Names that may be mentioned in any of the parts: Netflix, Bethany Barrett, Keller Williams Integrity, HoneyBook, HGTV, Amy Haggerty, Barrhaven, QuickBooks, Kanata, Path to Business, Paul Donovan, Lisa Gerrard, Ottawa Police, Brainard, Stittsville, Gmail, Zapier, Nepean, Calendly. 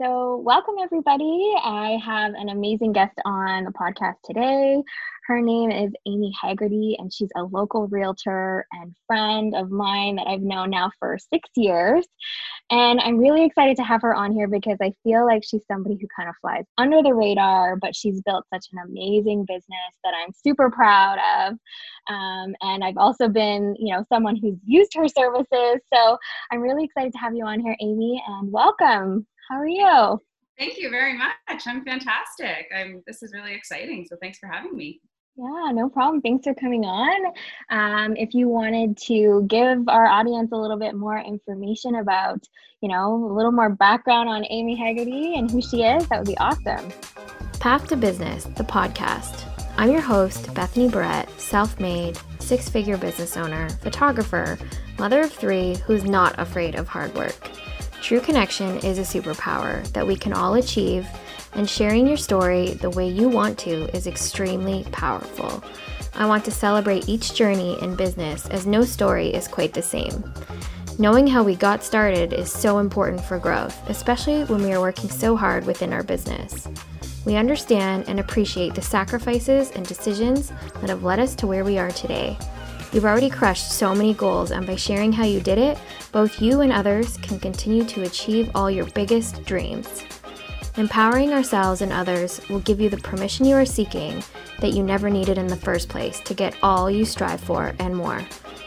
So welcome everybody. I have an amazing guest on the podcast today. Her name is Amy Haggerty, and she's a local realtor and friend of mine that I've known now for 6 years. And I'm really excited to have her on here because I feel like she's somebody who kind of flies under the radar, but she's built such an amazing business that I'm super proud of. And I've also been, someone who's used her services. So I'm really excited to have you on here, Amy, and welcome. How are you? Thank you very much. I'm fantastic. This is really exciting. So thanks for having me. Yeah, no problem. Thanks for coming on. If you wanted to give our audience a little bit more information about, a little more background on Amy Haggerty and who she is, that would be awesome. Path to Business, the podcast. I'm your host, Bethany Barrett, self-made, six-figure business owner, photographer, mother of three who's not afraid of hard work. True connection is a superpower that we can all achieve, and sharing your story the way you want to is extremely powerful. I want to celebrate each journey in business, as no story is quite the same. Knowing how we got started is so important for growth, especially when we are working so hard within our business. We understand and appreciate the sacrifices and decisions that have led us to where we are today. You've already crushed so many goals, and by sharing how you did it, both you and others can continue to achieve all your biggest dreams. Empowering ourselves and others will give you the permission you are seeking that you never needed in the first place to get all you strive for and more.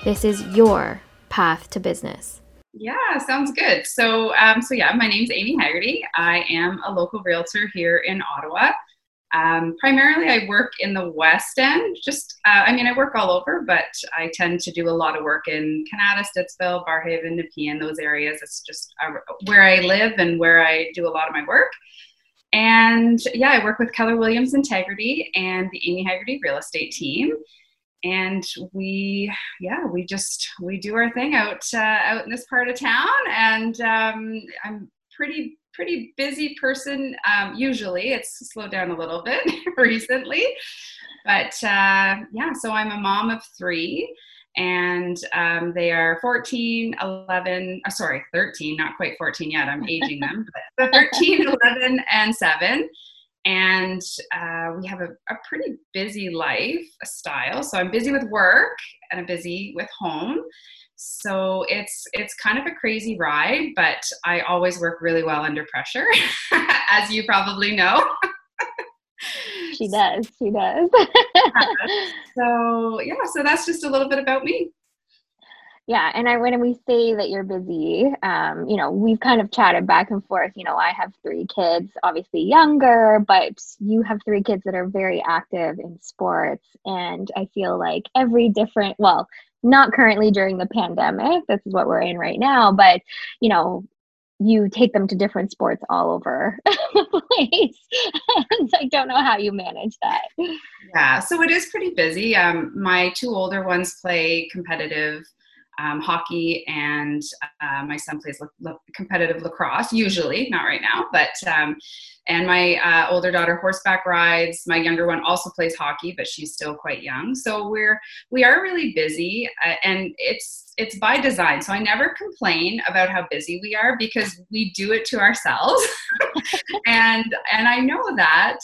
This is your path to business. Yeah, sounds good. So my name's Amy Haggerty. I am a local realtor here in Ottawa. Primarily, I work in the West End. I work all over, but I tend to do a lot of work in Kanata, Stittsville, Barrhaven, Nepean, those areas. It's just where I live and where I do a lot of my work. And yeah, I work with Keller Williams Integrity and the Amy Haggerty Real Estate Team. And we do our thing out in this part of town. And I'm pretty busy person. Usually it's slowed down a little bit recently, but so I'm a mom of three, and they are 13, not quite 14 yet. I'm aging them, but 13, 11 and 7. And we have a pretty busy lifestyle. So I'm busy with work and I'm busy with home. So it's kind of a crazy ride, but I always work really well under pressure, as you probably know. She does. So that's just a little bit about me. Yeah, and when we say that you're busy, we've kind of chatted back and forth. I have three kids, obviously younger, but you have three kids that are very active in sports. And I feel like not currently during the pandemic, this is what we're in right now, but, you take them to different sports all over the place. I don't know how you manage that. Yeah, so it is pretty busy. My two older ones play competitive hockey, and my son plays competitive lacrosse, usually, not right now, but and my older daughter horseback rides. My younger one also plays hockey, but she's still quite young, so we are really busy, and it's by design, so I never complain about how busy we are because we do it to ourselves. and I know that,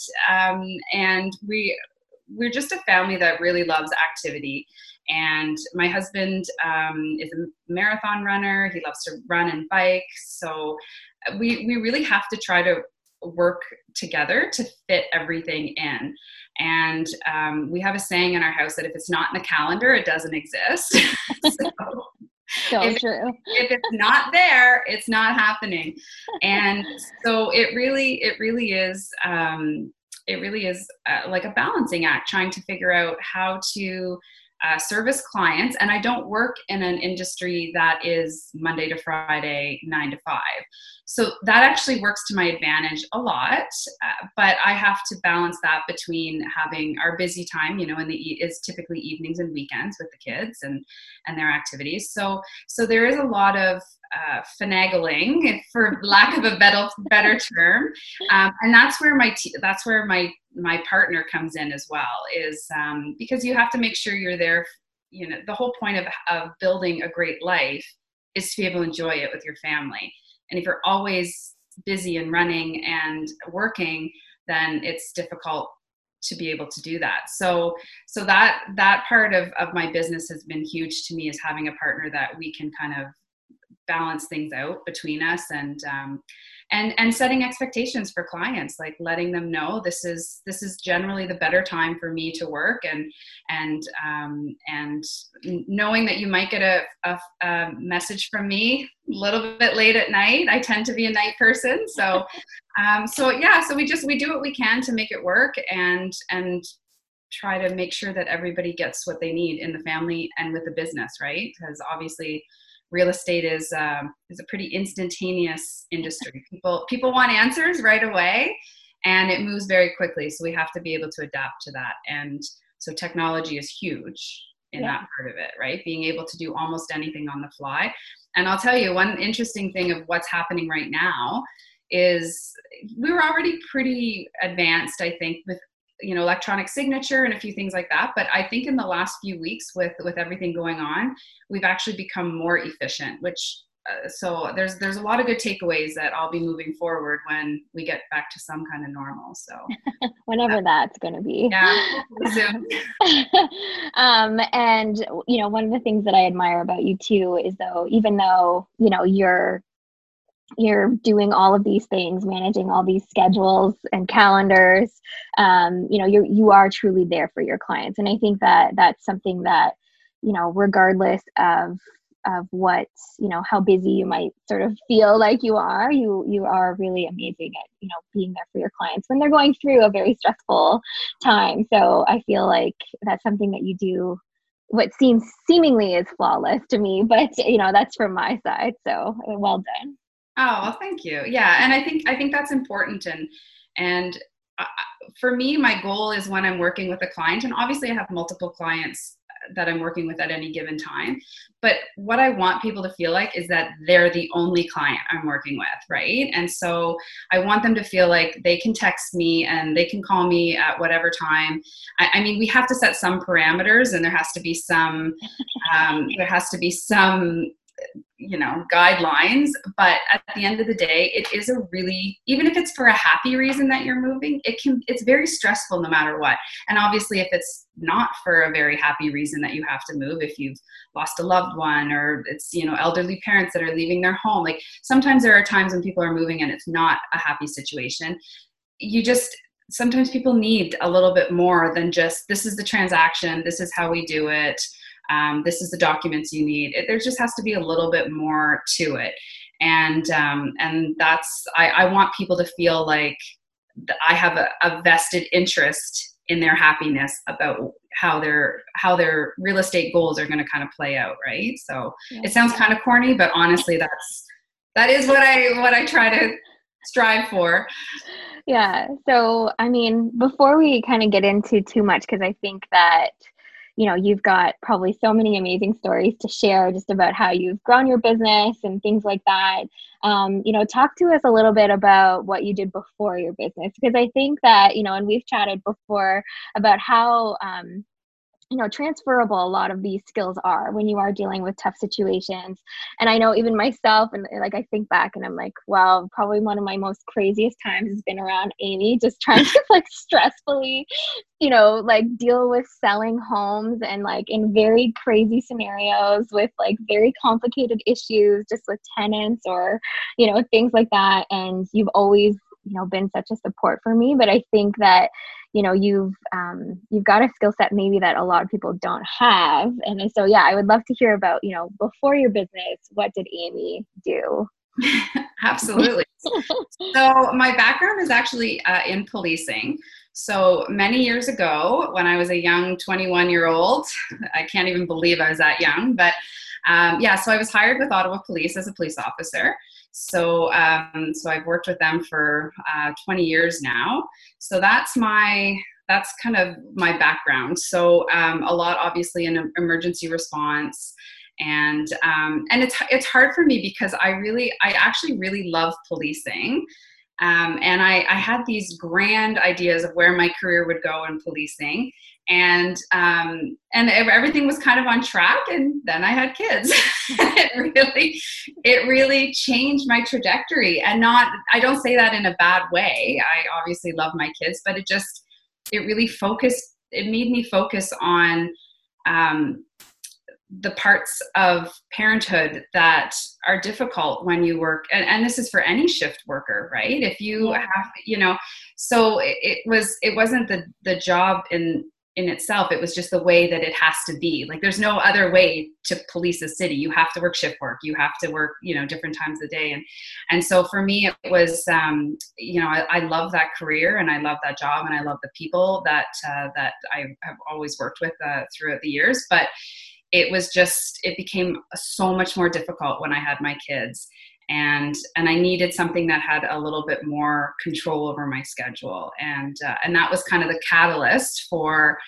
and we're just a family that really loves activity. And my husband is a marathon runner. He loves to run and bike. So we really have to try to work together to fit everything in. And we have a saying in our house that if it's not in the calendar, it doesn't exist. So true. If it's not there, it's not happening. And so it really is like a balancing act, trying to figure out how to service clients. And I don't work in an industry that is Monday to Friday, 9 to 5. So that actually works to my advantage a lot, but I have to balance that between having our busy time, is typically evenings and weekends with the kids and their activities. So there is a lot of finagling, for lack of a better term, and that's where my partner comes in as well. Is because you have to make sure you're there. The whole point of building a great life is to be able to enjoy it with your family. And if you're always busy and running and working, then it's difficult to be able to do that. So that part of my business has been huge to me, is having a partner that we can kind of balance things out between us, and setting expectations for clients, like letting them know this is generally the better time for me to work, and knowing that you might get a message from me a little bit late at night. I tend to be a night person, so we do what we can to make it work, and try to make sure that everybody gets what they need in the family and with the business, right? Because obviously, real estate is a pretty instantaneous industry. People want answers right away, and it moves very quickly. So we have to be able to adapt to that. And so technology is huge in that part of it, right? Being able to do almost anything on the fly. And I'll tell you one interesting thing of what's happening right now is we were already pretty advanced, I think, with electronic signature and a few things like that. But I think in the last few weeks with everything going on, we've actually become more efficient, which, so there's a lot of good takeaways that I'll be moving forward when we get back to some kind of normal. So whenever that's going to be. Yeah. Zoom. And one of the things that I admire about you too, is though, even though, you're doing all of these things, managing all these schedules and calendars, you are truly there for your clients. And I think that that's something that, regardless of what, how busy you might sort of feel like you are really amazing at, being there for your clients when they're going through a very stressful time. So I feel like that's something that you do. What seemingly is flawless to me, but that's from my side. So well done. Oh, well, thank you. Yeah. And I think that's important. And for me, my goal is when I'm working with a client, and obviously I have multiple clients that I'm working with at any given time, but what I want people to feel like is that they're the only client I'm working with. Right. And so I want them to feel like they can text me and they can call me at whatever time. I mean, we have to set some parameters, and there has to be some guidelines, but at the end of the day, it is a really, even if it's for a happy reason that you're moving, it's very stressful no matter what. And obviously if it's not for a very happy reason that you have to move, if you've lost a loved one, or it's, elderly parents that are leaving their home, like sometimes there are times when people are moving and it's not a happy situation. Sometimes people need a little bit more than just, this is the transaction, this is how we do it. This is the documents you need. There just has to be a little bit more to it. And that's, I want people to feel like I have a vested interest in their happiness about how their real estate goals are going to kind of play out. Right. So It sounds kind of corny, but honestly, that is what I try to strive for. Yeah. So, I mean, before we kind of get into too much, cause I think that, you've got probably so many amazing stories to share just about how you've grown your business and things like that. Talk to us a little bit about what you did before your business, because I think that, and we've chatted before about how, transferable a lot of these skills are when you are dealing with tough situations. And I know even myself, and like I think back and I'm like, wow, probably one of my most craziest times has been around Amy, just trying to stressfully, deal with selling homes and in very crazy scenarios with very complicated issues, just with tenants or, things like that. And you've always, been such a support for me. But I think that, you've got a skill set maybe that a lot of people don't have. And so, I would love to hear about, before your business, what did Amy do? Absolutely. So my background is actually in policing. So many years ago, when I was a young 21-year-old, I can't even believe I was that young, but so I was hired with Ottawa Police as a police officer. So I've worked with them for 20 years now. So that's kind of my background. So a lot, obviously, in emergency response, and it's hard for me because I actually really love policing. And I had these grand ideas of where my career would go in policing, and everything was kind of on track. And then I had kids. It really changed my trajectory. And I don't say that in a bad way. I obviously love my kids, but it made me focus on the parts of parenthood that are difficult when you work. And this is for any shift worker, right? If you have, so it wasn't the job in itself. It was just the way that it has to be. Like, there's no other way to police a city. You have to work shift work. You have to work, different times of the day. And so for me, it was, I love that career, and I love that job, and I love the people that I have always worked with throughout the years. But it became so much more difficult when I had my kids, and I needed something that had a little bit more control over my schedule. And that was kind of the catalyst for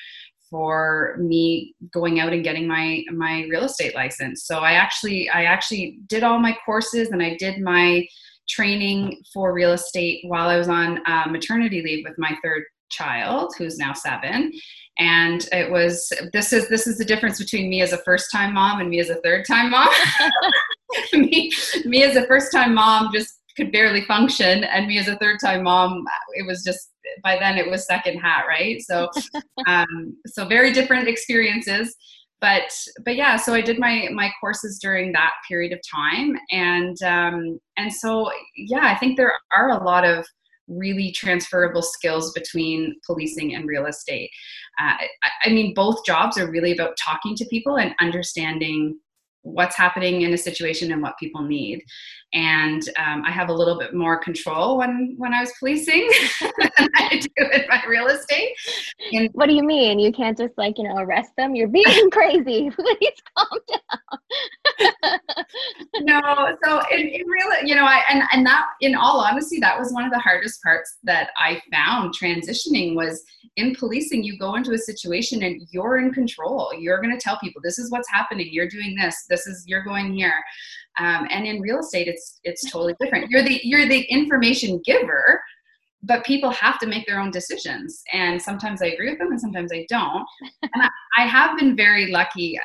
me going out and getting my real estate license. So I actually did all my courses, and I did my training for real estate while I was on maternity leave with my third child, who's now 7. And it was, this is the difference between me as a first-time mom and me as a third-time mom. me as a first-time mom just could barely function, and me as a third-time mom, it was just, by then it was second hat, right? So, so very different experiences. But yeah, so I did my courses during that period of time, and so yeah, I think there are a lot of really transferable skills between policing and real estate. Both jobs are really about talking to people and understanding what's happening in a situation and what people need. And I have a little bit more control when I was policing than I do in my real estate. And what do you mean? You can't just arrest them? You're being crazy. Please calm down. No. So it really, and that, in all honesty, that was one of the hardest parts that I found transitioning was in policing. You go into a situation and you're in control. You're going to tell people, this is what's happening. You're doing this. This is, you're going here. And in real estate, it's totally different. You're the information giver, but people have to make their own decisions. And sometimes I agree with them and sometimes I don't. And I have been very lucky.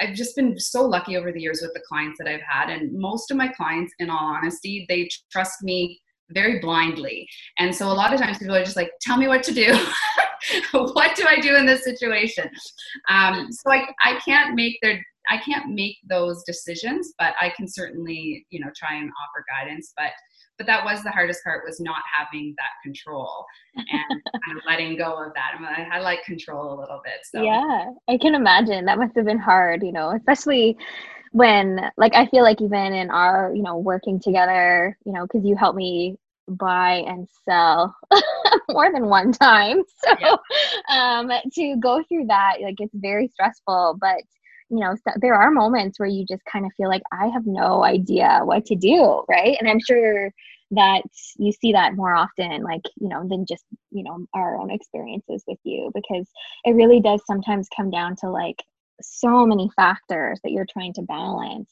I've just been so lucky over the years with the clients that I've had. And most of my clients, in all honesty, they trust me very blindly. And so a lot of times people are just like, tell me what to do. What do I do in this situation? So I can't make those decisions, but I can certainly, try and offer guidance. But that was the hardest part, was not having that control and kind of letting go of that. I like control a little bit. So. Yeah, I can imagine that must have been hard, especially when, I feel like even in our, working together, because you helped me buy and sell more than one time. So to go through that, it's very stressful, but there are moments where you just kind of feel like, I have no idea what to do, right? And I'm sure that you see that more often, than just, our own experiences with you, because it really does sometimes come down to so many factors that you're trying to balance.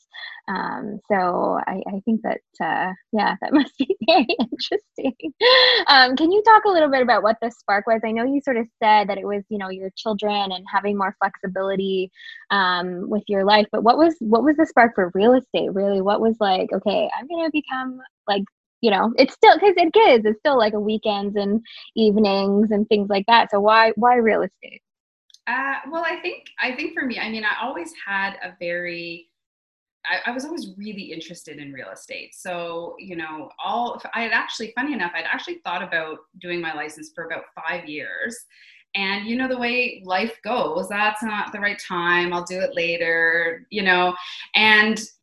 So I think that, that must be very interesting. Can you talk a little bit about what the spark was? I know you sort of said that it was, your children and having more flexibility with your life, but what was the spark for real estate? Really? What was okay, I'm going to become it's still, because it is, it's still a weekends and evenings and things like that. So why real estate? Well, I think for me, I always had a very, I was always really interested in real estate. So, funny enough, I'd actually thought about doing my license for about 5 years, and the way life goes, that's not the right time. I'll do it later, and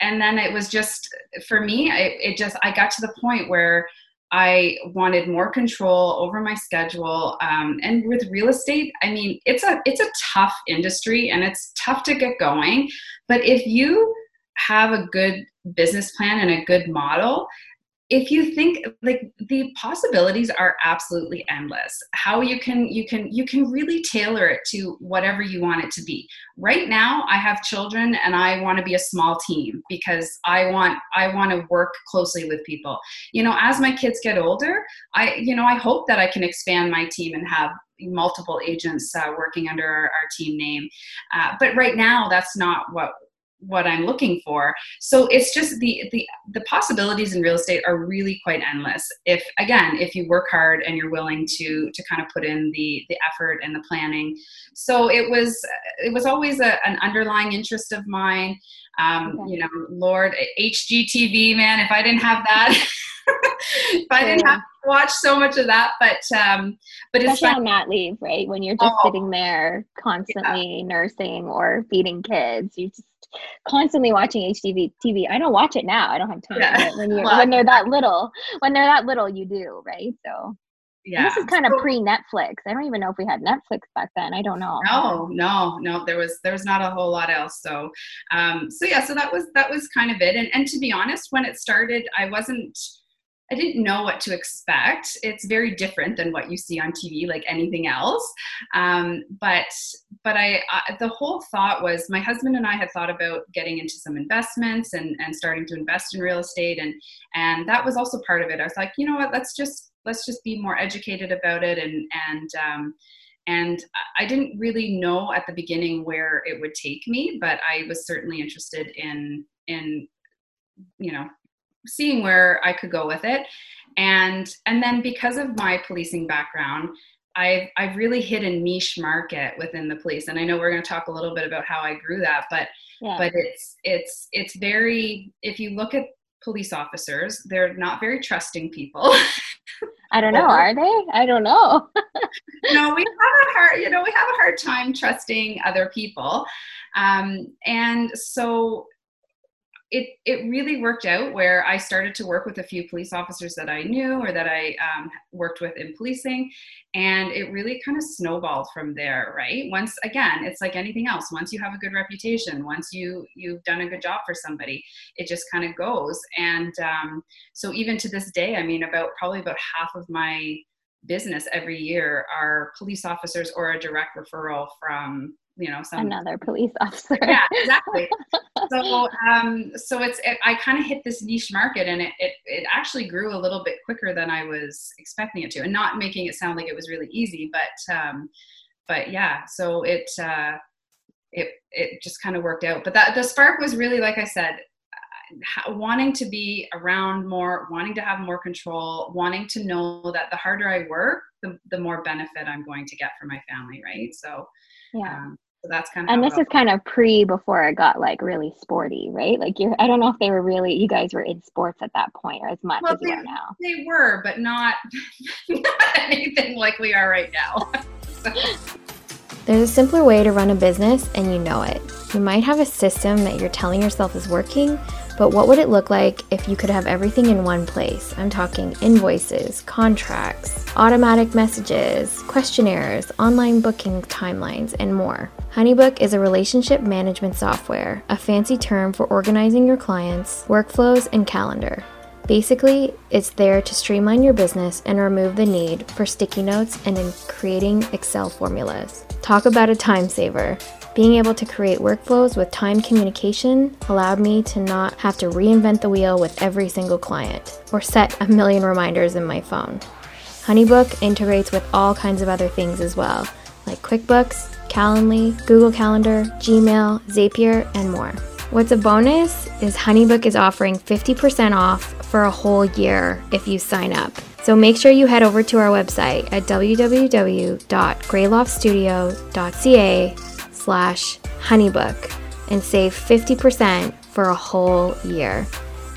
then it was just, for me, I got to the point where I wanted more control over my schedule. And with real estate, it's a tough industry, and it's tough to get going. But if you have a good business plan and a good model, if you think, like, the possibilities are absolutely endless. How you can really tailor it to whatever you want it to be. Right now, I have children and I want to be a small team because I want to work closely with people. You know, as my kids get older, I hope that I can expand my team and have multiple agents working under our team name. But right now, that's not what I'm looking for. So it's just the possibilities in real estate are really quite endless. If you work hard and you're willing to kind of put in the effort and the planning. So it was always an underlying interest of mine. Okay. You know, Lord, HGTV, man, if I didn't have that, didn't have to watch so much of that, but especially it's like on mat leave, right? When you're just sitting there constantly nursing or feeding kids, you just constantly watching HGTV. I don't watch it now. I don't have time. Yeah. But when they're that little, you do, right? So yeah, and this is kind of pre-Netflix. I don't even know if we had Netflix back then. I don't know. No. There was not a whole lot else. So, so that was kind of it. And to be honest, when it started, I didn't know what to expect. It's very different than what you see on TV, like anything else. But the whole thought was, my husband and I had thought about getting into some investments and starting to invest in real estate. And that was also part of it. I was like, you know what, let's just be more educated about it. And I didn't really know at the beginning where it would take me, but I was certainly interested in, you know, seeing where I could go with it. And then because of my policing background, I've really hit a niche market within the police. And I know we're going to talk a little bit about how I grew that, but it's very, if you look at police officers, they're not very trusting people. I don't know. Are they? I don't know. No, we have a hard time trusting other people. And so it really worked out where I started to work with a few police officers that I knew or that I worked with in policing, and it really kind of snowballed from there, right? Once again, it's like anything else. Once you have a good reputation, once you've done a good job for somebody, it just kind of goes. And so even to this day, I mean, probably about half of my business every year are police officers or a direct referral from, you know, another police officer. Yeah, exactly. I kind of hit this niche market, and it actually grew a little bit quicker than I was expecting it to, and not making it sound like it was really easy, but yeah, so it just kind of worked out. But that the spark was really, like I said, wanting to be around more, wanting to have more control, wanting to know that the harder I work, the more benefit I'm going to get for my family, right? So yeah. So that's kind of, and this is kind of before it got like really sporty, right? Like I don't know if you guys were in sports at that point or as much as you are now. They were, but not anything like we are right now. There's a simpler way to run a business, and you know it. You might have a system that you're telling yourself is working, but what would it look like if you could have everything in one place? I'm talking invoices, contracts, automatic messages, questionnaires, online booking timelines, and more. HoneyBook is a relationship management software, a fancy term for organizing your clients, workflows, and calendar. Basically, it's there to streamline your business and remove the need for sticky notes and in creating Excel formulas. Talk about a time saver. Being able to create workflows with time communication allowed me to not have to reinvent the wheel with every single client or set a million reminders in my phone. HoneyBook integrates with all kinds of other things as well, like QuickBooks, Calendly, Google Calendar, Gmail, Zapier, and more. What's a bonus is HoneyBook is offering 50% off for a whole year if you sign up. So make sure you head over to our website at www.greyloftstudio.ca/HoneyBook and save 50% for a whole year.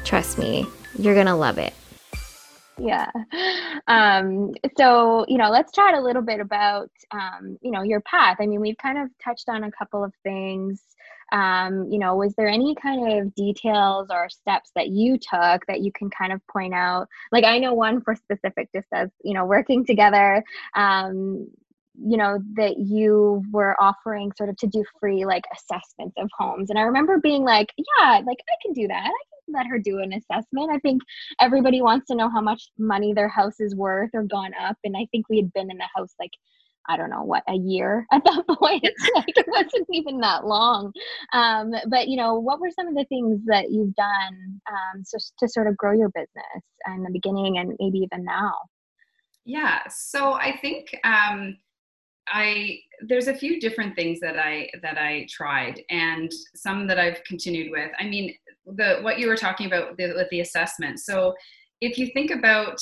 Trust me, you're gonna love it. Yeah. So, you know, let's chat a little bit about, you know, your path. I mean, we've kind of touched on a couple of things. You know, was there any kind of details or steps that you took that you can kind of point out? Like, I know one for specific, just as, you know, working together, you know, that you were offering sort of to do free like assessments of homes. And I remember being like, yeah, like I can do that. I can let her do an assessment. I think everybody wants to know how much money their house is worth or gone up. And I think we had been in the house like, I don't know what, a year at that point. Like it wasn't even that long. But you know, what were some of the things that you've done to sort of grow your business in the beginning and maybe even now? Yeah. So I think there's a few different things that I tried and some that I've continued with. I mean, what you were talking about with the assessment. So if you think about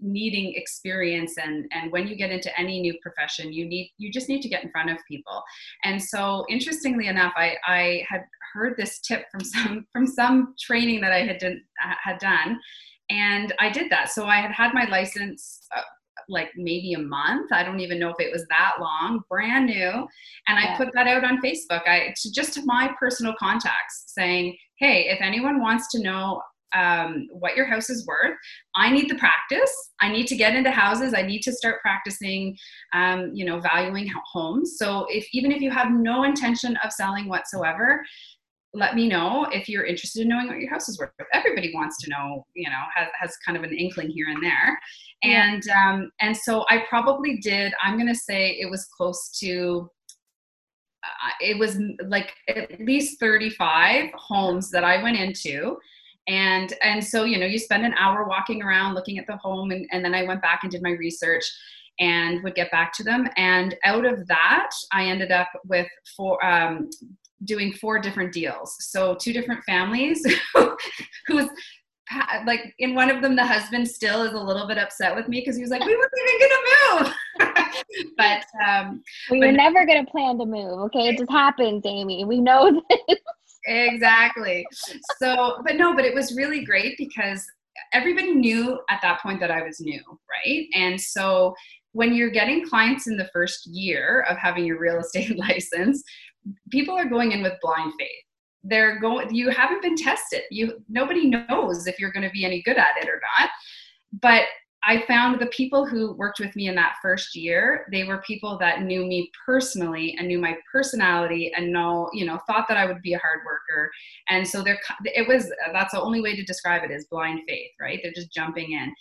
needing experience and when you get into any new profession, you just need to get in front of people. And so interestingly enough, I had heard this tip from some training that I had done, and I did that. So I had my license like maybe a month. I don't even know if it was that long, brand new. And I put that out on Facebook, just to my personal contacts, saying, hey, if anyone wants to know what your house is worth, I need the practice. I need to get into houses. I need to start practicing, valuing homes. So even if you have no intention of selling whatsoever, let me know if you're interested in knowing what your house is worth. Everybody wants to know, has kind of an inkling here and there. And, and so I probably did, I'm going to say it was close to, it was like at least 35 homes that I went into. And so, you spend an hour walking around looking at the home, and then I went back and did my research and would get back to them. And out of that, I ended up with doing four different deals. So two different families who's like, in one of them, the husband still is a little bit upset with me because he was like, we weren't even going to move. But we were never going to plan to move. Okay. It just happens, Amy. We know this. Exactly. So, but it was really great because everybody knew at that point that I was new, right? And so when you're getting clients in the first year of having your real estate license, people are going in with blind faith. You haven't been tested. Nobody knows if you're going to be any good at it or not. But I found the people who worked with me in that first year, they were people that knew me personally and knew my personality and thought that I would be a hard worker. And so that's the only way to describe it, is blind faith, right? They're just jumping in.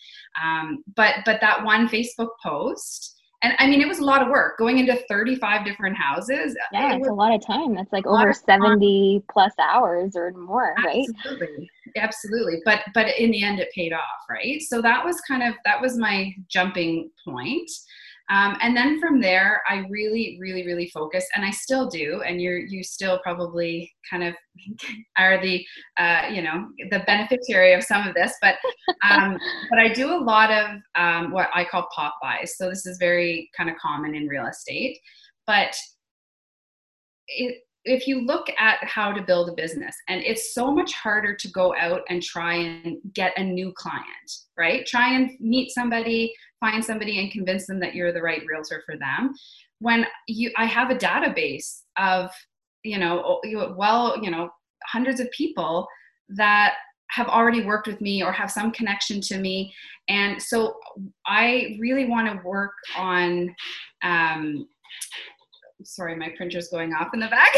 But that one Facebook post, and I mean, it was a lot of work going into 35 different houses. Yeah, it's a lot of time. That's like over 70 plus hours or more, right? Absolutely. But in the end, it paid off, right? So that was my jumping point. And then from there, I really, really, really focused, and I still do. And you still probably kind of are the beneficiary of some of this, but I do a lot of, what I call pop buys. So this is very kind of common in real estate, but if you look at how to build a business, and it's so much harder to go out and try and get a new client, right? Try and meet somebody, find somebody, and convince them that you're the right realtor for them. When I have a database of, hundreds of people that have already worked with me or have some connection to me. And so I really want to work on, sorry, my printer's going off in the back.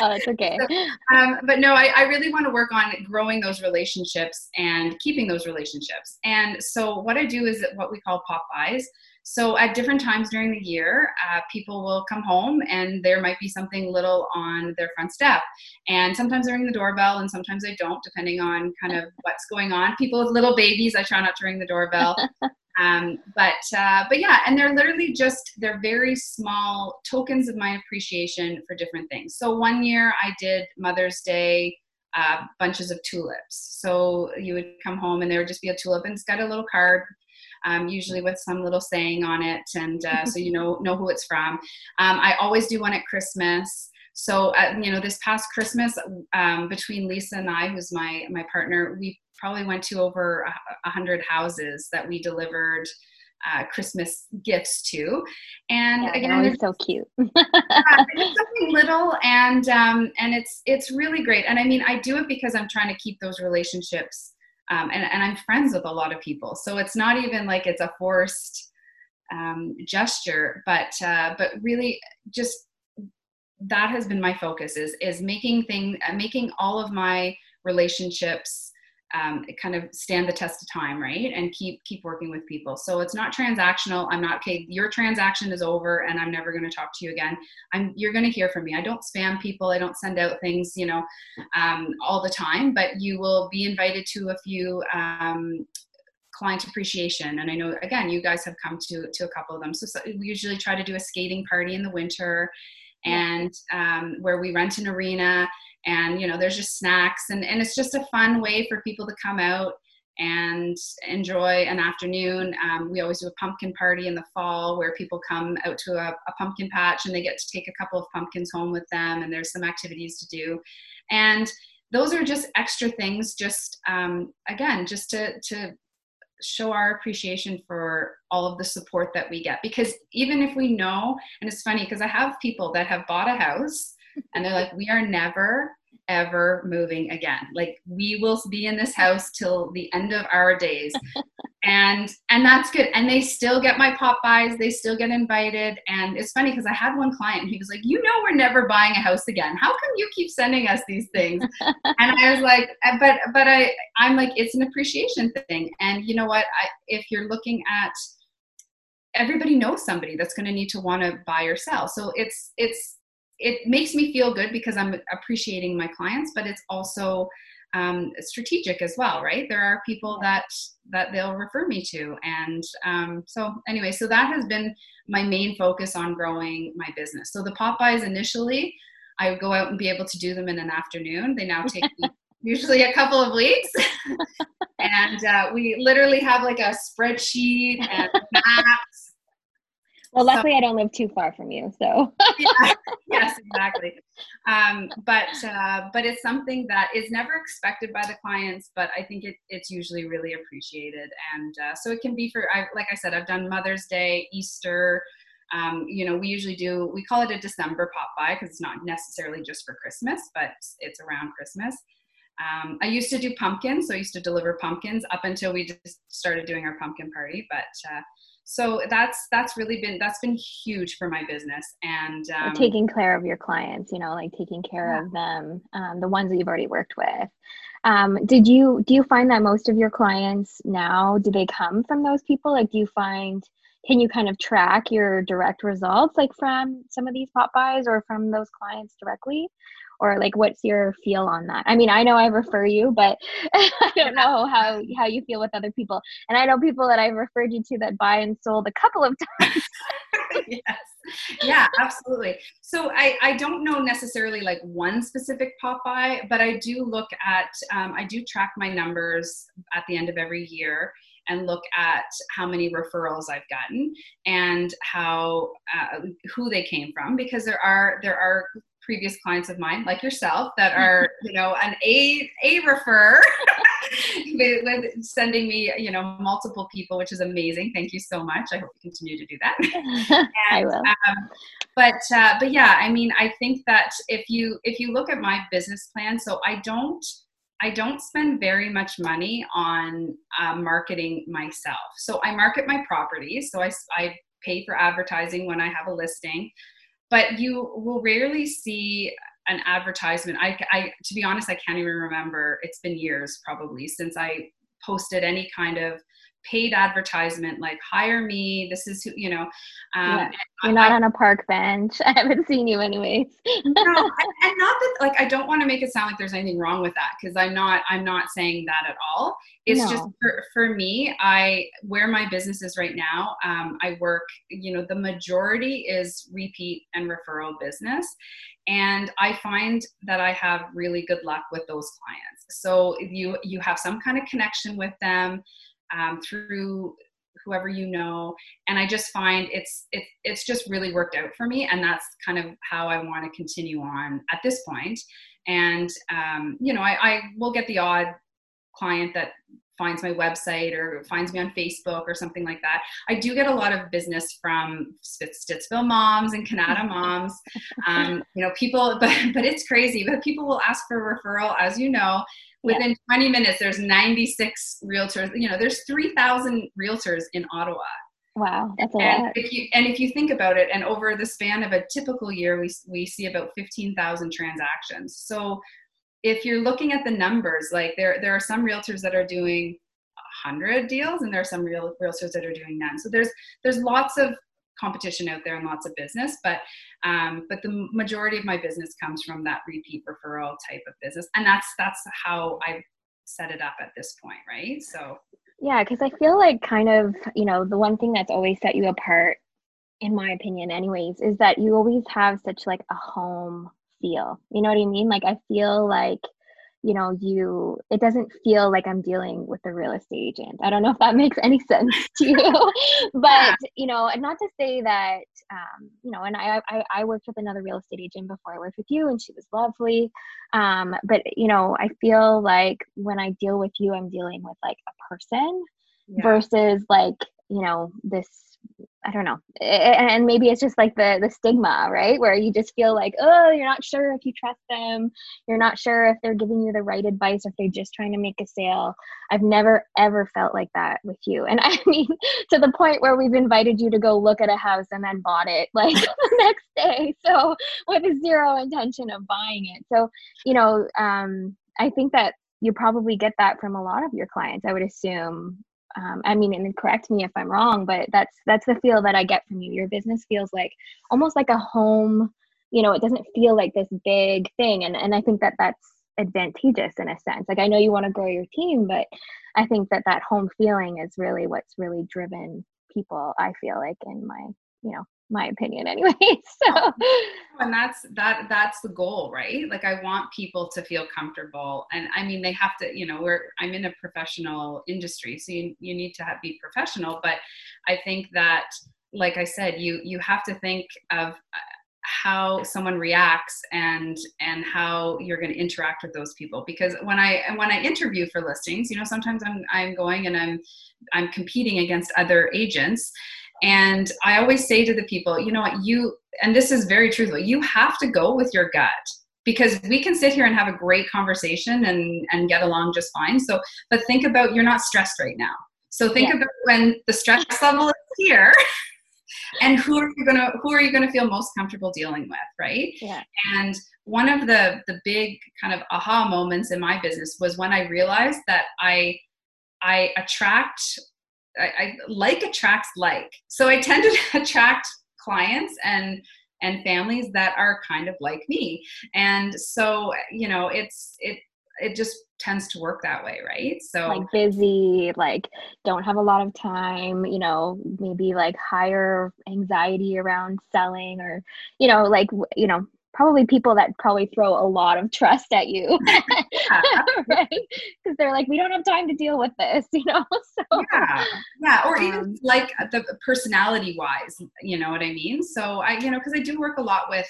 Oh, it's okay. So, I really want to work on growing those relationships and keeping those relationships. And so what I do is what we call pop buys. So at different times during the year, people will come home and there might be something little on their front step. And sometimes I ring the doorbell and sometimes I don't, depending on kind of what's going on. People with little babies, I try not to ring the doorbell. And they're literally they're very small tokens of my appreciation for different things. So one year I did Mother's Day, bunches of tulips. So you would come home and there would just be a tulip, and it's got a little card, usually with some little saying on it. And, so know who it's from. I always do one at Christmas. So, this past Christmas, between Lisa and I, who's my partner, we probably went to over 100 houses that we delivered Christmas gifts to. And again, they're so cute. It's something little, and it's really great. And I mean, I do it because I'm trying to keep those relationships, and I'm friends with a lot of people. So it's not even like it's a forced gesture, but really just that has been my focus is making all of my relationships kind of stand the test of time, right? And keep working with people. So it's not transactional. I'm not, okay, your transaction is over and I'm never going to talk to you again. You're going to hear from me. I don't spam people. I don't send out things, all the time, but you will be invited to a few, client appreciation. And I know, again, you guys have come to a couple of them. So we usually try to do a skating party in the winter and, where we rent an arena and, there's just snacks and it's just a fun way for people to come out and enjoy an afternoon. We always do a pumpkin party in the fall where people come out to a pumpkin patch and they get to take a couple of pumpkins home with them. And there's some activities to do. And those are just extra things, just to show our appreciation for all of the support that we get. Because even if we know, and it's funny because I have people that have bought a house and they're like, we are never, ever moving again. Like, we will be in this house till the end of our days. And that's good. And they still get my Popeyes. They still get invited. And it's funny because I had one client and he was like, we're never buying a house again. How come you keep sending us these things? And I was like, but I'm like, it's an appreciation thing. And you know what? If you're looking at, everybody knows somebody that's going to need to want to buy or sell. So it makes me feel good because I'm appreciating my clients, but it's also strategic as well, right? There are people that they'll refer me to. And so that has been my main focus on growing my business. So the Popeyes, initially, I would go out and be able to do them in an afternoon. They now take me usually a couple of weeks. And we literally have like a spreadsheet and maps. Well, luckily I don't live too far from you, so. Yeah, yes, exactly. But it's something that is never expected by the clients, but I think it's usually really appreciated. And so it can be like I said, I've done Mother's Day, Easter. We usually do, we call it a December Popeye because it's not necessarily just for Christmas, but it's around Christmas. I used to do pumpkins, so I used to deliver pumpkins up until we just started doing our pumpkin party, but so that's been huge for my business. And taking care of your clients, taking care of them, the ones that you've already worked with. Do you find that most of your clients now, do they come from those people? Like, can you kind of track your direct results, like from some of these Popeyes or from those clients directly? Or like, what's your feel on that? I mean, I know I refer you, but I don't know how you feel with other people. And I know people that I've referred you to that buy and sold a couple of times. Yes. Yeah, absolutely. So I don't know necessarily like one specific Popeye, but I do look at, I do track my numbers at the end of every year and look at how many referrals I've gotten and how, who they came from, because there are previous clients of mine, like yourself, that are, an a refer with sending me, multiple people, which is amazing. Thank you so much. I hope you continue to do that. I will. But yeah, I mean, I think that if you look at my business plan, so I don't spend very much money on marketing myself. So I market my properties. So I pay for advertising when I have a listing. But you will rarely see an advertisement. To be honest, I can't even remember. It's been years probably since I posted any kind of paid advertisement, like hire me. This is who, yeah. You're not on a park bench. I haven't seen you anyways. No, and not that, like, I don't want to make it sound like there's anything wrong with that, because I'm not saying that at all. It's just for me, where my business is right now, I work, the majority is repeat and referral business. And I find that I have really good luck with those clients. So you have some kind of connection with them, through whoever, and I just find it's just really worked out for me. And that's kind of how I want to continue on at this point. And, I will get the odd client that finds my website or finds me on Facebook or something like that. I do get a lot of business from Stittsville moms and Kanata moms, people, but it's crazy, but people will ask for a referral, as you know. Within 20 minutes, there's 96 realtors. There's 3,000 realtors in Ottawa. Wow, that's a lot. And if you think about it, and over the span of a typical year, we see about 15,000 transactions. So if you're looking at the numbers, like there are some realtors that are doing 100 deals, and there are some realtors that are doing none. So there's lots of competition out there and lots of business, but the majority of my business comes from that repeat referral type of business, and that's how I've set it up at this point, right? So. Yeah, because I feel like kind of, you know, the one thing that's always set you apart, in my opinion anyways, is that you always have such like a home feel. You know what I mean? Like I feel like, you know, it doesn't feel like I'm dealing with a real estate agent. I don't know if that makes any sense to you, but, you know, and not to say that, you know, and I worked with another real estate agent before I worked with you, and she was lovely. But, you know, I feel like when I deal with you, I'm dealing with like a person versus like, you know, this, I don't know. And maybe it's just like the stigma, right? Where you just feel like, oh, you're not sure if you trust them. You're not sure if they're giving you the right advice, or if they're just trying to make a sale. I've never, ever felt like that with you. And I mean, to the point where we've invited you to go look at a house and then bought it like the next day. So with a zero intention of buying it. So, you know, I think that you probably get that from a lot of your clients, I would assume. I mean, and correct me if I'm wrong, but that's the feel that I get from you. Your business feels like almost like a home, you know, it doesn't feel like this big thing. And I think that that's advantageous in a sense. Like, I know you want to grow your team, but I think that that home feeling is really what's really driven people, I feel like, in my, you know, my opinion anyway. So, and that's the goal, right? Like, I want people to feel comfortable, and I mean, they have to, you know, I'm in a professional industry, so you need to be professional, but I think that, like I said, you have to think of how someone reacts and how you're going to interact with those people. Because when I interview for listings, you know, sometimes I'm going and I'm competing against other agents. And I always say to the people, you know what, and this is very truthful, you have to go with your gut, because we can sit here and have a great conversation and get along just fine. So, but think about, you're not stressed right now. So think about when the stress level is here, and who are you going to feel most comfortable dealing with, right? Yeah. And one of the big kind of aha moments in my business was when I realized that I like attracts like. So I tend to attract clients and families that are kind of like me. And so, you know, it just tends to work that way, right? So like busy, like don't have a lot of time, you know, maybe like higher anxiety around selling, or, you know, like, you know, probably people that probably throw a lot of trust at you, right? Because they're like, we don't have time to deal with this, you know? So yeah. Or even like the personality wise, you know what I mean? So I, you know, because I do work a lot with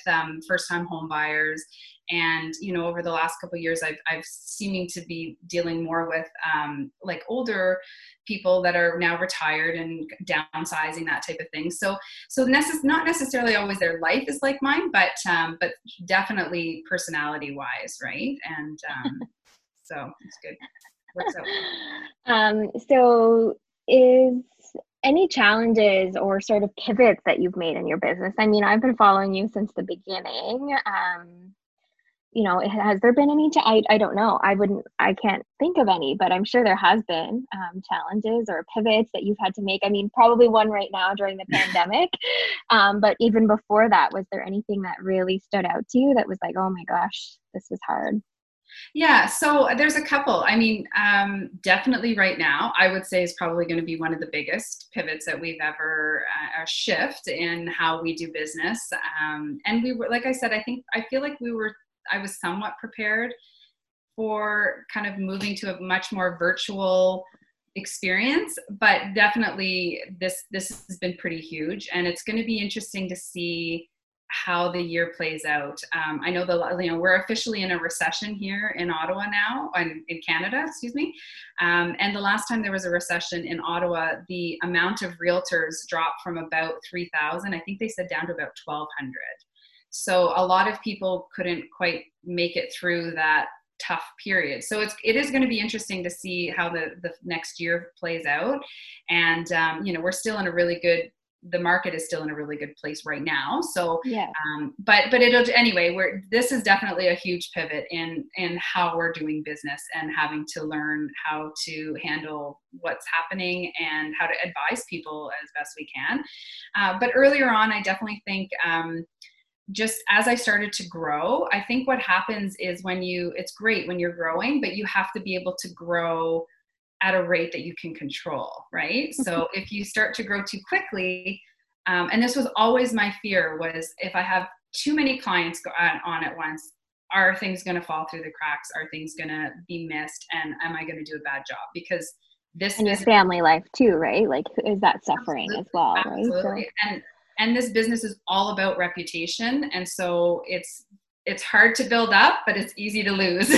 first time home buyers, and, you know, over the last couple of years, I've seeming to be dealing more with like older people that are now retired and downsizing, that type of thing. So not necessarily always their life is like mine, but definitely personality wise. Right. And so it's good. Works out well. So is any challenges or sort of pivots that you've made in your business? I mean, I've been following you since the beginning. You know, has there been any, I don't know. I can't think of any, but I'm sure there has been challenges or pivots that you've had to make. I mean, probably one right now during the pandemic. But even before that, was there anything that really stood out to you that was like, oh my gosh, this was hard? Yeah. So there's a couple. I mean, definitely right now, I would say is probably going to be one of the biggest pivots that we've ever a shift in how we do business. And we were, like I said, I was somewhat prepared for kind of moving to a much more virtual experience, but definitely this has been pretty huge, and it's going to be interesting to see how the year plays out. I know we're officially in a recession here in Ottawa now, in Canada, excuse me. And the last time there was a recession in Ottawa, the amount of realtors dropped from about 3,000, I think they said, down to about 1,200. So a lot of people couldn't quite make it through that tough period. So it is going to be interesting to see how the next year plays out. And, we're still in a really good, the market is still in a really good place right now. So, yeah. But it'll, anyway, this is definitely a huge pivot in how we're doing business and having to learn how to handle what's happening and how to advise people as best we can. But earlier on, I definitely think, just as I started to grow, I think what happens is it's great when you're growing, but you have to be able to grow at a rate that you can control, right? So if you start to grow too quickly, and this was always my fear, was if I have too many clients go on at once, are things going to fall through the cracks? Are things going to be missed? And am I going to do a bad job? Because and your family life too, right? Like, is that suffering as well? Absolutely. Right? So. And this business is all about reputation. And so it's hard to build up, but it's easy to lose.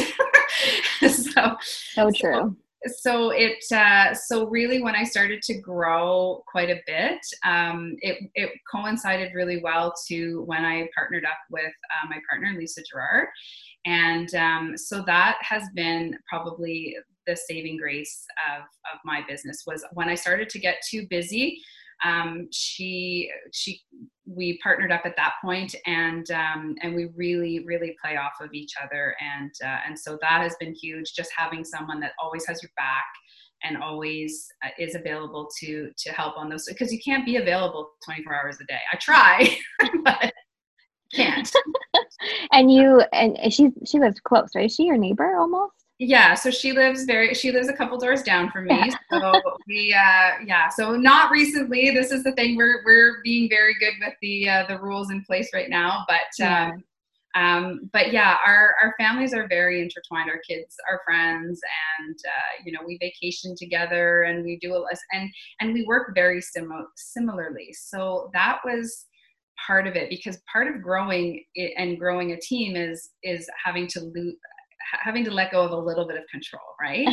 So true. So really when I started to grow quite a bit, it coincided really well to when I partnered up with my partner, Lisa Gerrard. And so that has been probably the saving grace of my business, was when I started to get too busy. We partnered up at that point, and we really, really play off of each other. And so that has been huge, just having someone that always has your back and always is available to help on those, because you can't be available 24 hours a day. I try, but can't. And she lives close, right? Is she your neighbor almost? Yeah. So she lives a couple doors down from me. So so not recently, this is the thing, we're being very good with the rules in place right now, but our families are very intertwined. Our kids are friends, and, we vacation together, and we do and we work very similarly. So that was part of it, because part of growing it and growing a team is having to let go of a little bit of control, right?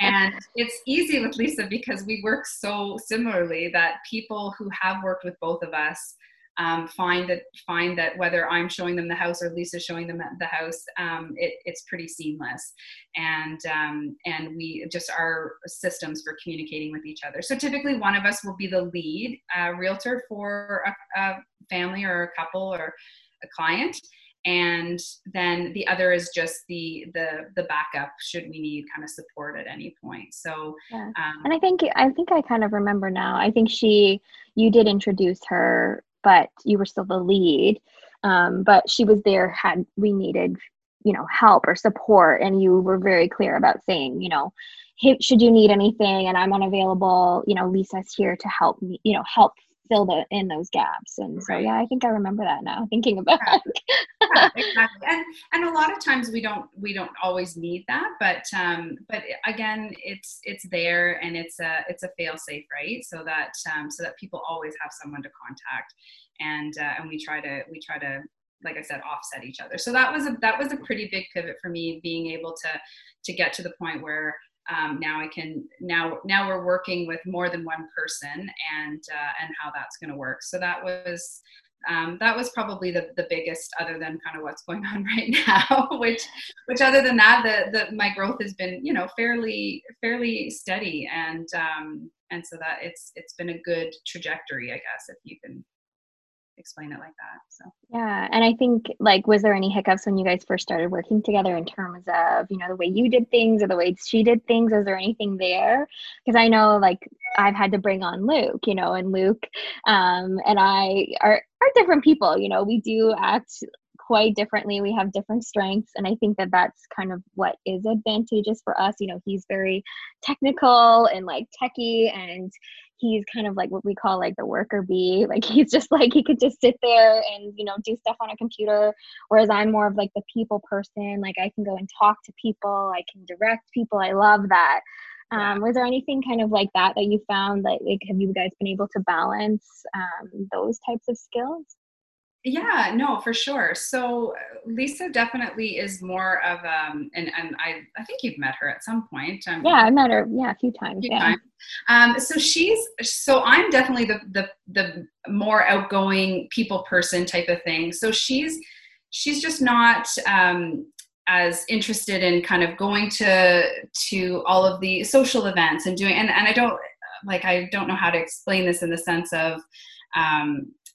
And it's easy with Lisa because we work so similarly that people who have worked with both of us find that whether I'm showing them the house or Lisa showing them the house, it's pretty seamless, and we just our systems for communicating with each other. So typically, one of us will be the lead realtor for a family or a couple or a client. And then the other is just the backup should we need kind of support at any point. So, yeah. And I think I kind of remember now. I think you did introduce her, but you were still the lead. But she was there had we needed, help or support, and you were very clear about saying, hey, should you need anything, and I'm unavailable. Lisa's here to help me. Help fill in those gaps. And so, right. Yeah, I think I remember that now, thinking about it. Yeah, exactly. And a lot of times we don't always need that, but again, it's there, and it's a fail safe, right? So that, so that people always have someone to contact, and we try to, like I said, offset each other. So that was a pretty big pivot for me, being able to get to the point where, now we're working with more than one person, and how that's going to work. So that was probably the biggest, other than kind of what's going on right now, which other than that, my growth has been, fairly steady. And so that it's been a good trajectory, I guess, if you can explain it like that. So, yeah. And I think, like, was there any hiccups when you guys first started working together in terms of, the way you did things or the way she did things? Is there anything there? Because I know, like, I've had to bring on Luke, and Luke and I are different people. We do act quite differently. We have different strengths. And I think that that's kind of what is advantageous for us. He's very technical and, like, techie, and he's kind of like what we call, like, the worker bee. Like, he's just like, he could just sit there and, do stuff on a computer. Whereas I'm more of, like, the people person. Like, I can go and talk to people. I can direct people. I love that. Yeah. Was there anything kind of like that you found? Like, have you guys been able to balance those types of skills? Yeah, no, for sure. So Lisa definitely is more of, and I think you've met her at some point. I met her. Yeah. A few times. So I'm definitely the more outgoing people person type of thing. So she's just not, as interested in kind of going to all of the social events and doing, and I don't know how to explain this in the sense of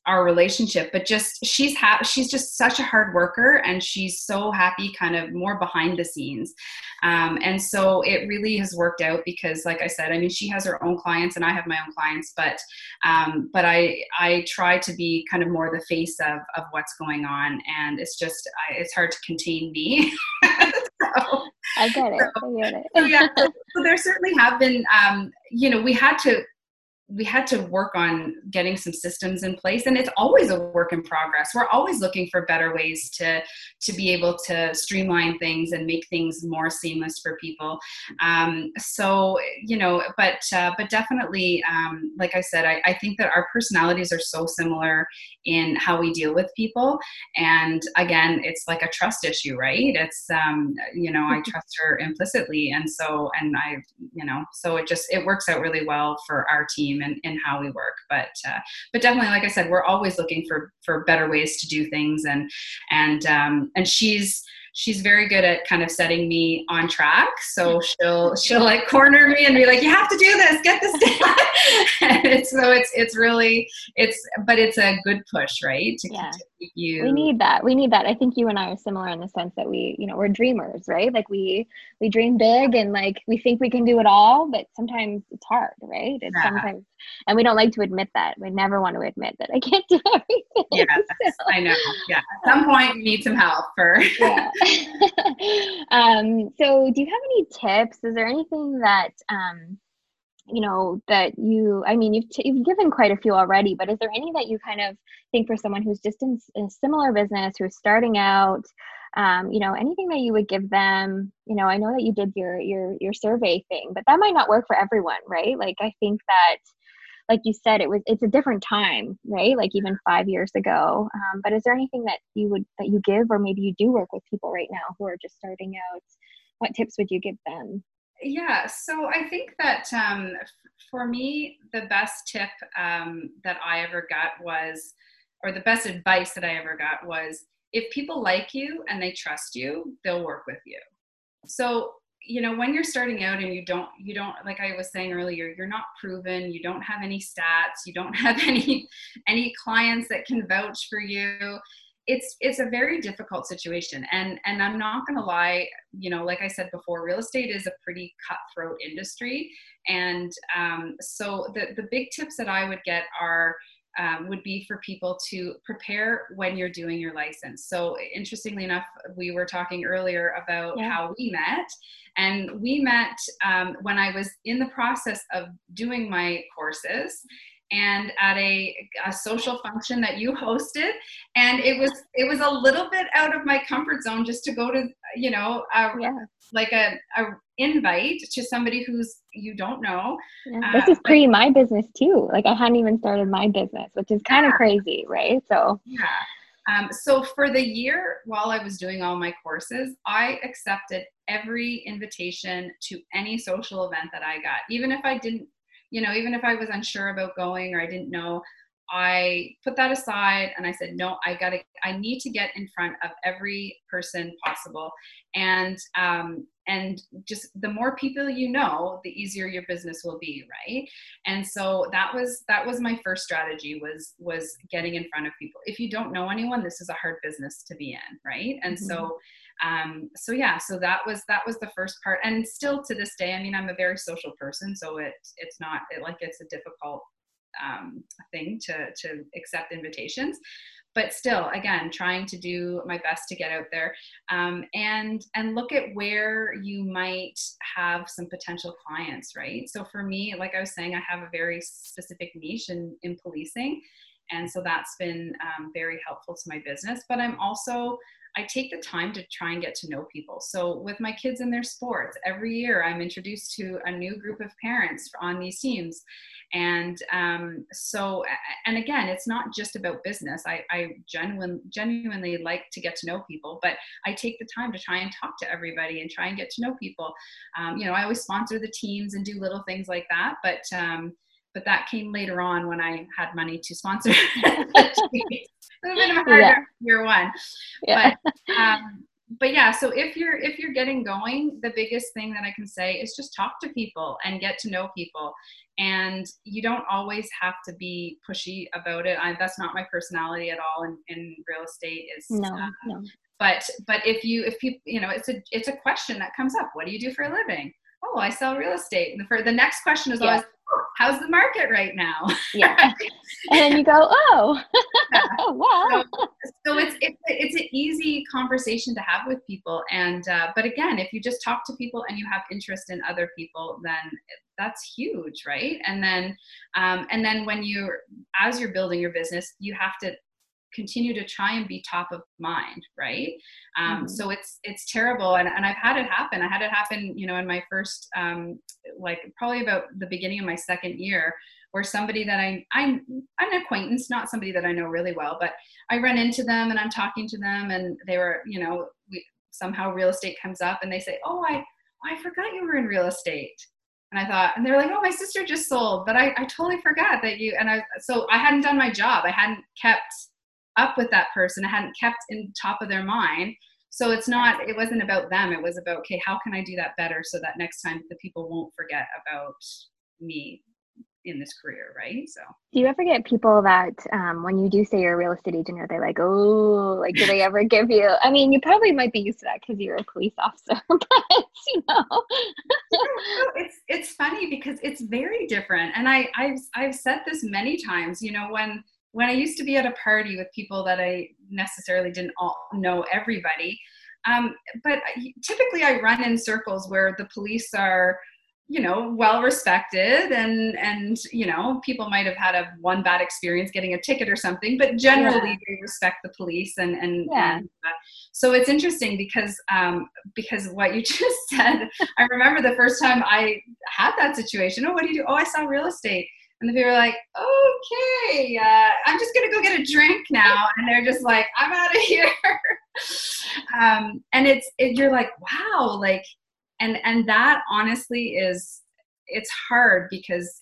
our relationship, but just she's just such a hard worker, and she's so happy kind of more behind the scenes. And so it really has worked out because, like I said, I mean, she has her own clients and I have my own clients, but I try to be kind of more the face of what's going on, and it's just, it's hard to contain me. I get it. So yeah, so there certainly have been, we had to work on getting some systems in place, and it's always a work in progress. We're always looking for better ways to be able to streamline things and make things more seamless for people. But definitely, like I said, I think that our personalities are so similar in how we deal with people. And again, it's like a trust issue, right? It's, I trust her implicitly. And so, it works out really well for our team and how we work, but definitely, like I said, we're always looking for better ways to do things, and she's very good at kind of setting me on track. So she'll like corner me and be like, you have to do this, get this done. And it's really it's a good push, right? We need that. I think you and I are similar in the sense that we, we're dreamers, right? Like we dream big and like, we think we can do it all, but sometimes it's hard, right? It's sometimes, and we don't like to admit that. We never want to admit that I can't do everything. Yeah, so. I know. Yeah. At some point you need some help for. Yeah. So do you have any tips? Is there anything that, you've given quite a few already, but is there any that you kind of think for someone who's just in a similar business, who's starting out, anything that you would give them? I know that you did your survey thing, but that might not work for everyone, right? Like, I think that, like you said, it's a different time, right? Like even 5 years ago. But is there anything that you give, or maybe you do work with people right now who are just starting out? What tips would you give them? Yeah. So I think that, for me, the best tip, the best advice that I ever got was, if people like you and they trust you, they'll work with you. So, when you're starting out and you don't, like I was saying earlier, you're not proven, you don't have any stats, you don't have any clients that can vouch for you. It's a very difficult situation. And I'm not going to lie, like I said before, real estate is a pretty cutthroat industry. And so the big tips that I would get are, would be for people to prepare when you're doing your license. So interestingly enough, we were talking earlier about how we met, and we met when I was in the process of doing my courses, and at a social function that you hosted, and it was a little bit out of my comfort zone just to go to like a invite to somebody who's you don't know. This is pre my business too. Like I hadn't even started my business, which is kind of crazy, right? So yeah. So for the year while I was doing all my courses, I accepted every invitation to any social event that I got, even if I didn't. Even if I was unsure about going or I didn't know, I put that aside and I said, no, I need to get in front of every person possible. And just the more people you know, the easier your business will be, right? And so that was my first strategy was getting in front of people. If you don't know anyone, this is a hard business to be in, right? And mm-hmm. So that was the first part. And still to this day, I mean, I'm a very social person, so it's a difficult thing to accept invitations. But still, again, trying to do my best to get out there and look at where you might have some potential clients, right? So for me, like I was saying, I have a very specific niche in policing. And so that's been very helpful to my business. But I take the time to try and get to know people. So with my kids and their sports, every year I'm introduced to a new group of parents on these teams. And and again, it's not just about business. I genuinely like to get to know people, but I take the time to try and talk to everybody and try and get to know people. I always sponsor the teams and do little things like that. But that came later on when I had money to sponsor. It would have been harder year one. Yeah. But But yeah, so if you're getting going, the biggest thing that I can say is just talk to people and get to know people. And you don't always have to be pushy about it. That's not my personality at all in real estate. No. But if you know, it's a question that comes up. What do you do for a living? Oh, I sell real estate. And the next question is always, how's the market right now? Yeah. And then you go, oh, wow. So it's an easy conversation to have with people. And, but again, if you just talk to people and you have interest in other people, then that's huge. Right. And then as you're building your business, you have to continue to try and be top of mind. Right. So it's terrible. And I've had it happen. I had it happen, you know, in my first, probably about the beginning of my second year, where somebody that I'm an acquaintance, not somebody that I know really well, but I run into them and I'm talking to them, and they were, you know, somehow real estate comes up, and they say, oh, I forgot you were in real estate. And I thought, and they were like, oh, my sister just sold, but I totally forgot that you, so I hadn't done my job. I hadn't kept up with that person. I hadn't kept in top of their mind. So it wasn't about them. It was about, okay, how can I do that better so that next time the people won't forget about me in this career, right? So do you ever get people that when you do say you're a real estate agent, are they like, oh, like, do they ever give you, I mean, you probably might be used to that because you're a police officer, but you know. It's funny because it's very different. And I've said this many times, you know, when I used to be at a party with people that I necessarily didn't all know everybody. But typically I run in circles where the police are, you know, well respected, and, you know, people might've had one bad experience getting a ticket or something, but generally they respect the police. And so it's interesting because what you just said, I remember the first time I had that situation. Oh, what do you do? Oh, I sell real estate. And the people are like, okay, I'm just going to go get a drink now. And they're just like, I'm out of here. And you're like, wow. Like, and that honestly it's hard because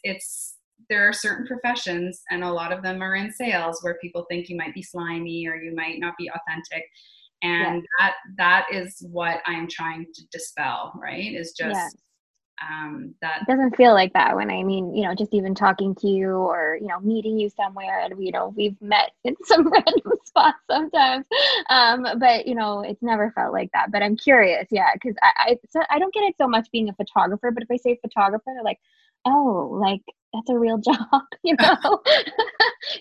there are certain professions, and a lot of them are in sales, where people think you might be slimy or you might not be authentic. And that is what I'm trying to dispel, right? Is just, that it doesn't feel like that when, I mean, you know, just even talking to you or, you know, meeting you somewhere, and, you know, we've met in some random spot sometimes. But you know, it's never felt like that, but I'm curious. Yeah. Cause I don't get it so much being a photographer, but if I say photographer, they're like, oh, like, that's a real job, you know.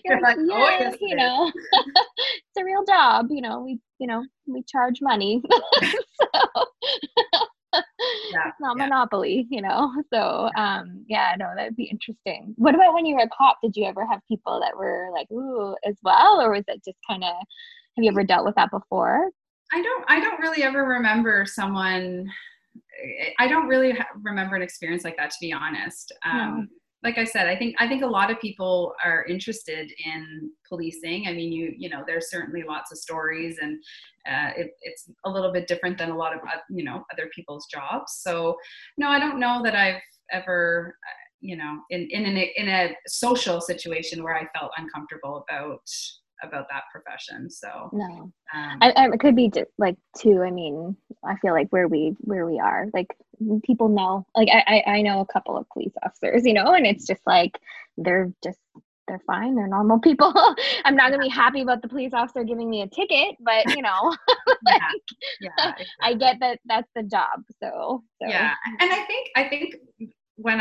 You're like, yes, you know, it's a real job, you know, we charge money. It's not monopoly, you know? So, that'd be interesting. What about when you were a cop? Did you ever have people that were like, ooh, as well? Or was it just have you ever dealt with that before? I don't really ever remember remember an experience like that, to be honest. Like I said, I think a lot of people are interested in policing. I mean, you know, there's certainly lots of stories, and it's a little bit different than a lot of, you know, other people's jobs. So no, I don't know that I've ever, you know, in a social situation where I felt uncomfortable about that profession. So no, it could be like too. I mean, I feel like where we are, like, people know, like, I know a couple of police officers, you know, and it's just like, they're fine. They're normal people. I'm not going to be happy about the police officer giving me a ticket, but you know, exactly. I get that that's the job. So. Yeah. And I think when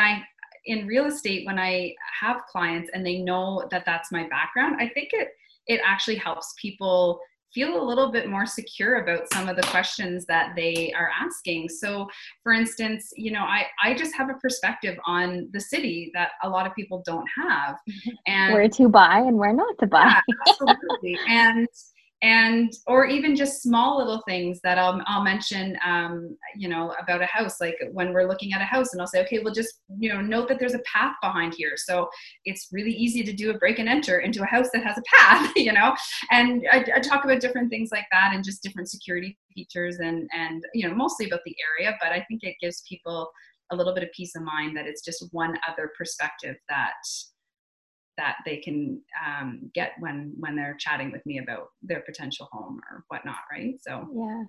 in real estate, when I have clients and they know that that's my background, I think it actually helps people feel a little bit more secure about some of the questions that they are asking. So for instance, you know, I just have a perspective on the city that a lot of people don't have. And where to buy and where not to buy. Yeah, absolutely. And or even just small little things that I'll mention, you know, about a house, like when we're looking at a house, and I'll say, okay, well, just, you know, note that there's a path behind here. So it's really easy to do a break and enter into a house that has a path, you know, and I talk about different things like that, and just different security features, and, you know, mostly about the area, but I think it gives people a little bit of peace of mind that it's just one other perspective that they can get when they're chatting with me about their potential home or whatnot, right? So yeah,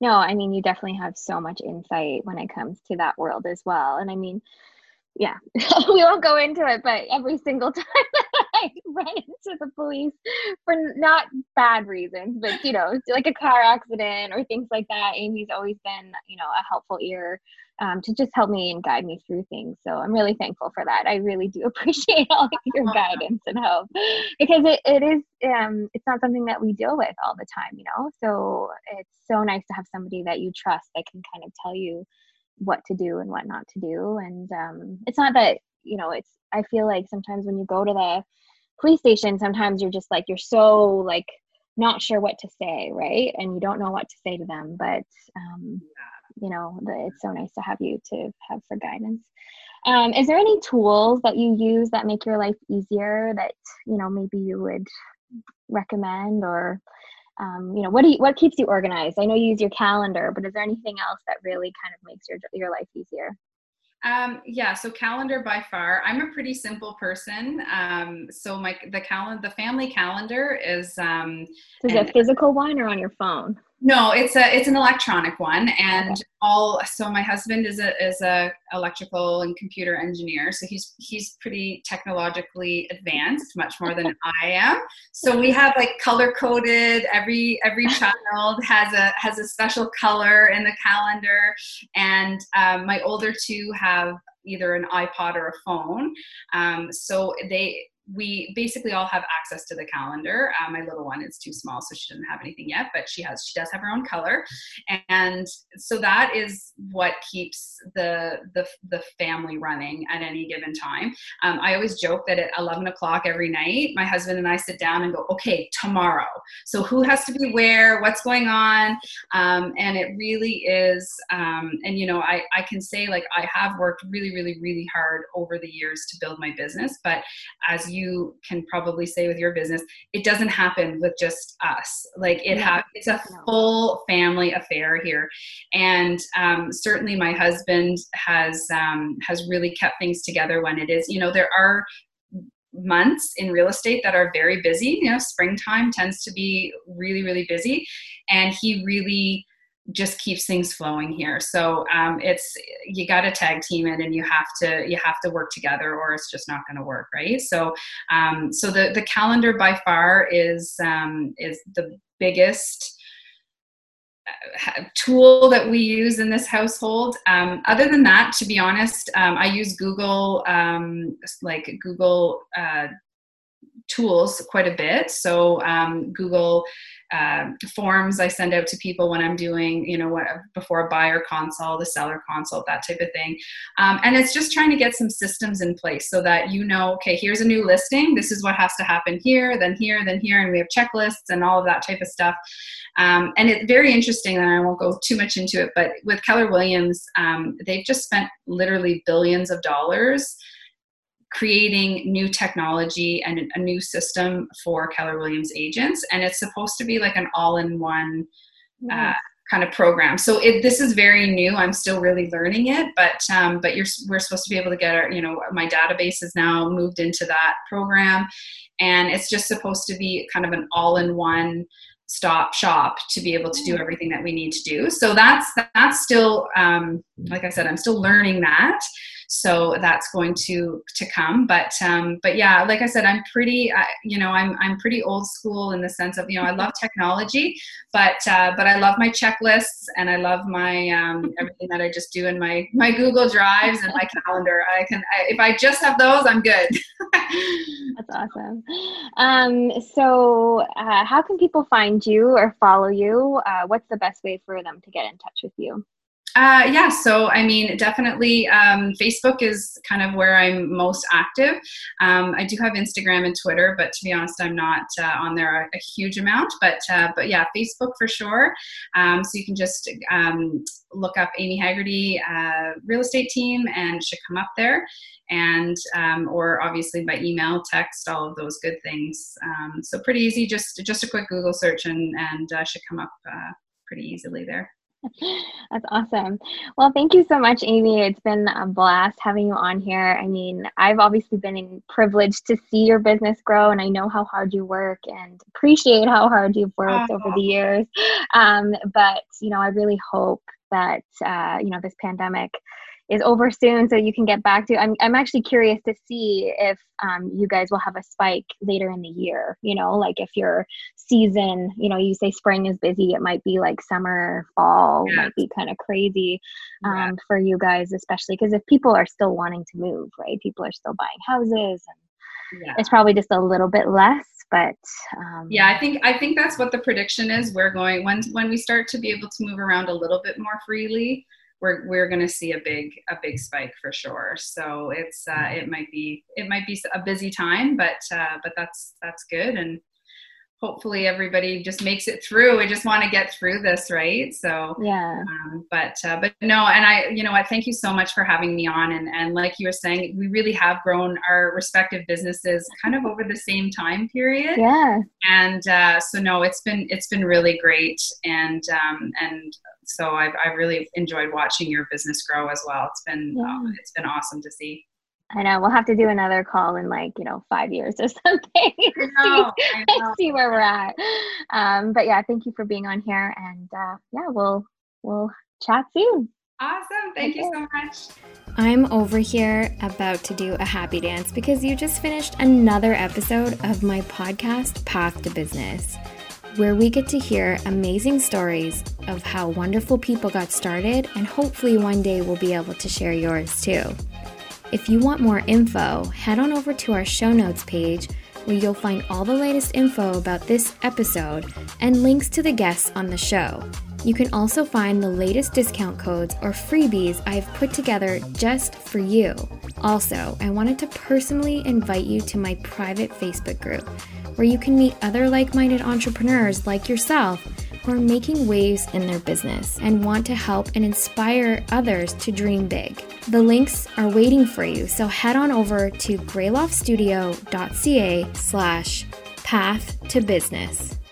No, I mean, you definitely have so much insight when it comes to that world as well. And I mean, yeah, we won't go into it, but every single time that I run into the police for not bad reasons, but, you know, like a car accident or things like that, Amy's always been, you know, a helpful ear to just help me and guide me through things. So I'm really thankful for that. I really do appreciate all your guidance and help, because it is, it's not something that we deal with all the time, you know, so it's so nice to have somebody that you trust that can kind of tell you what to do and what not to do. And it's not that, you know, it's, I feel like sometimes when you go to the police station, sometimes you're just like, you're so like not sure what to say, right? And you don't know what to say to them, but you know, it's so nice to have you to have for guidance. Is there any tools that you use that make your life easier that, you know, maybe you would recommend? Or you know, what keeps you organized? I know you use your calendar, but is there anything else that really kind of makes your life easier? Yeah. So calendar by far. I'm a pretty simple person. So the family calendar is, is it a physical one or on your phone? No, it's an electronic one. And okay. So my husband is a electrical and computer engineer. So he's pretty technologically advanced, much more than I am. So we have like color coded, every child has a special color in the calendar. And my older two have either an iPod or a phone. So we basically all have access to the calendar. My little one is too small, so she doesn't have anything yet, but she does have her own color. And so that is what keeps the family running at any given time. I always joke that at 11 o'clock every night, my husband and I sit down and go, okay, tomorrow. So who has to be where, what's going on? And it really is, and you know, I can say like, I have worked really, really, really hard over the years to build my business, but as you can probably say with your business, it doesn't happen with just us. Like it's a full family affair here. And certainly my husband has really kept things together when it is, you know, there are months in real estate that are very busy. You know, springtime tends to be really, really busy. And he really just keeps things flowing here. So you got to tag team it, and you have to work together, or it's just not going to work, right? So so the calendar by far is the biggest tool that we use in this household. Other than that, to be honest, I use Google tools quite a bit. So Google forms I send out to people when I'm doing, you know, before a buyer consult, a seller consult, that type of thing. And it's just trying to get some systems in place so that, you know, okay, here's a new listing. This is what has to happen here, then here, then here. And we have checklists and all of that type of stuff. And it's very interesting, and I won't go too much into it, but with Keller Williams, they've just spent literally billions of dollars creating new technology and a new system for Keller Williams agents. And it's supposed to be like an all-in-one kind of program. So this is very new. I'm still really learning it, but we're supposed to be able to get our, you know, my database is now moved into that program. And it's just supposed to be kind of an all-in-one stop shop to be able to do everything that we need to do. So that's still, like I said, I'm still learning that. So that's going to come, but yeah, like I said, I'm pretty old school in the sense of, you know, I love technology, but I love my checklists, and I love my, everything that I just do in my Google Drives and my calendar. If I just have those, I'm good. That's awesome. So how can people find you or follow you? What's the best way for them to get in touch with you? Yeah. So, I mean, definitely, Facebook is kind of where I'm most active. I do have Instagram and Twitter, but to be honest, I'm not on there a huge amount, but yeah, Facebook for sure. So you can just, look up Amy Haggerty, real estate team, and it should come up there. And, or obviously by email, text, all of those good things. So pretty easy, just a quick Google search and should come up, pretty easily there. That's awesome. Well, thank you so much, Amy. It's been a blast having you on here. I mean, I've obviously been privileged to see your business grow, and I know how hard you work and appreciate how hard you've worked over the years. But, you know, I really hope that, you know, this pandemic is over soon so you can get back to, I'm actually curious to see if you guys will have a spike later in the year, you know, like if your season, you know, you say spring is busy, it might be like summer, fall might be kind of crazy for you guys, especially because if people are still wanting to move, right? People are still buying houses and it's probably just a little bit less, but. I think that's what the prediction is. We're going, when we start to be able to move around a little bit more freely, we're going to see a big spike for sure. So it's it might be a busy time, but that's good, and hopefully everybody just makes it through. We just want to get through this, right? So but no, and I thank you so much for having me on, and like you were saying, we really have grown our respective businesses kind of over the same time period. Yeah. And so no, it's been really great, and. So I've really enjoyed watching your business grow as well. It's been awesome to see. I know. We'll have to do another call in 5 years or something. I know. See where we're at. But yeah, thank you for being on here, and we'll chat soon. Awesome. Thank you so much. I'm over here about to do a happy dance because you just finished another episode of my podcast, Path to Business, where we get to hear amazing stories of how wonderful people got started, and hopefully one day we'll be able to share yours too. If you want more info, head on over to our show notes page where you'll find all the latest info about this episode and links to the guests on the show. You can also find the latest discount codes or freebies I've put together just for you. Also, I wanted to personally invite you to my private Facebook group, where you can meet other like-minded entrepreneurs like yourself who are making waves in their business and want to help and inspire others to dream big. The links are waiting for you, so head on over to greyloftstudio.ca/path-to-business.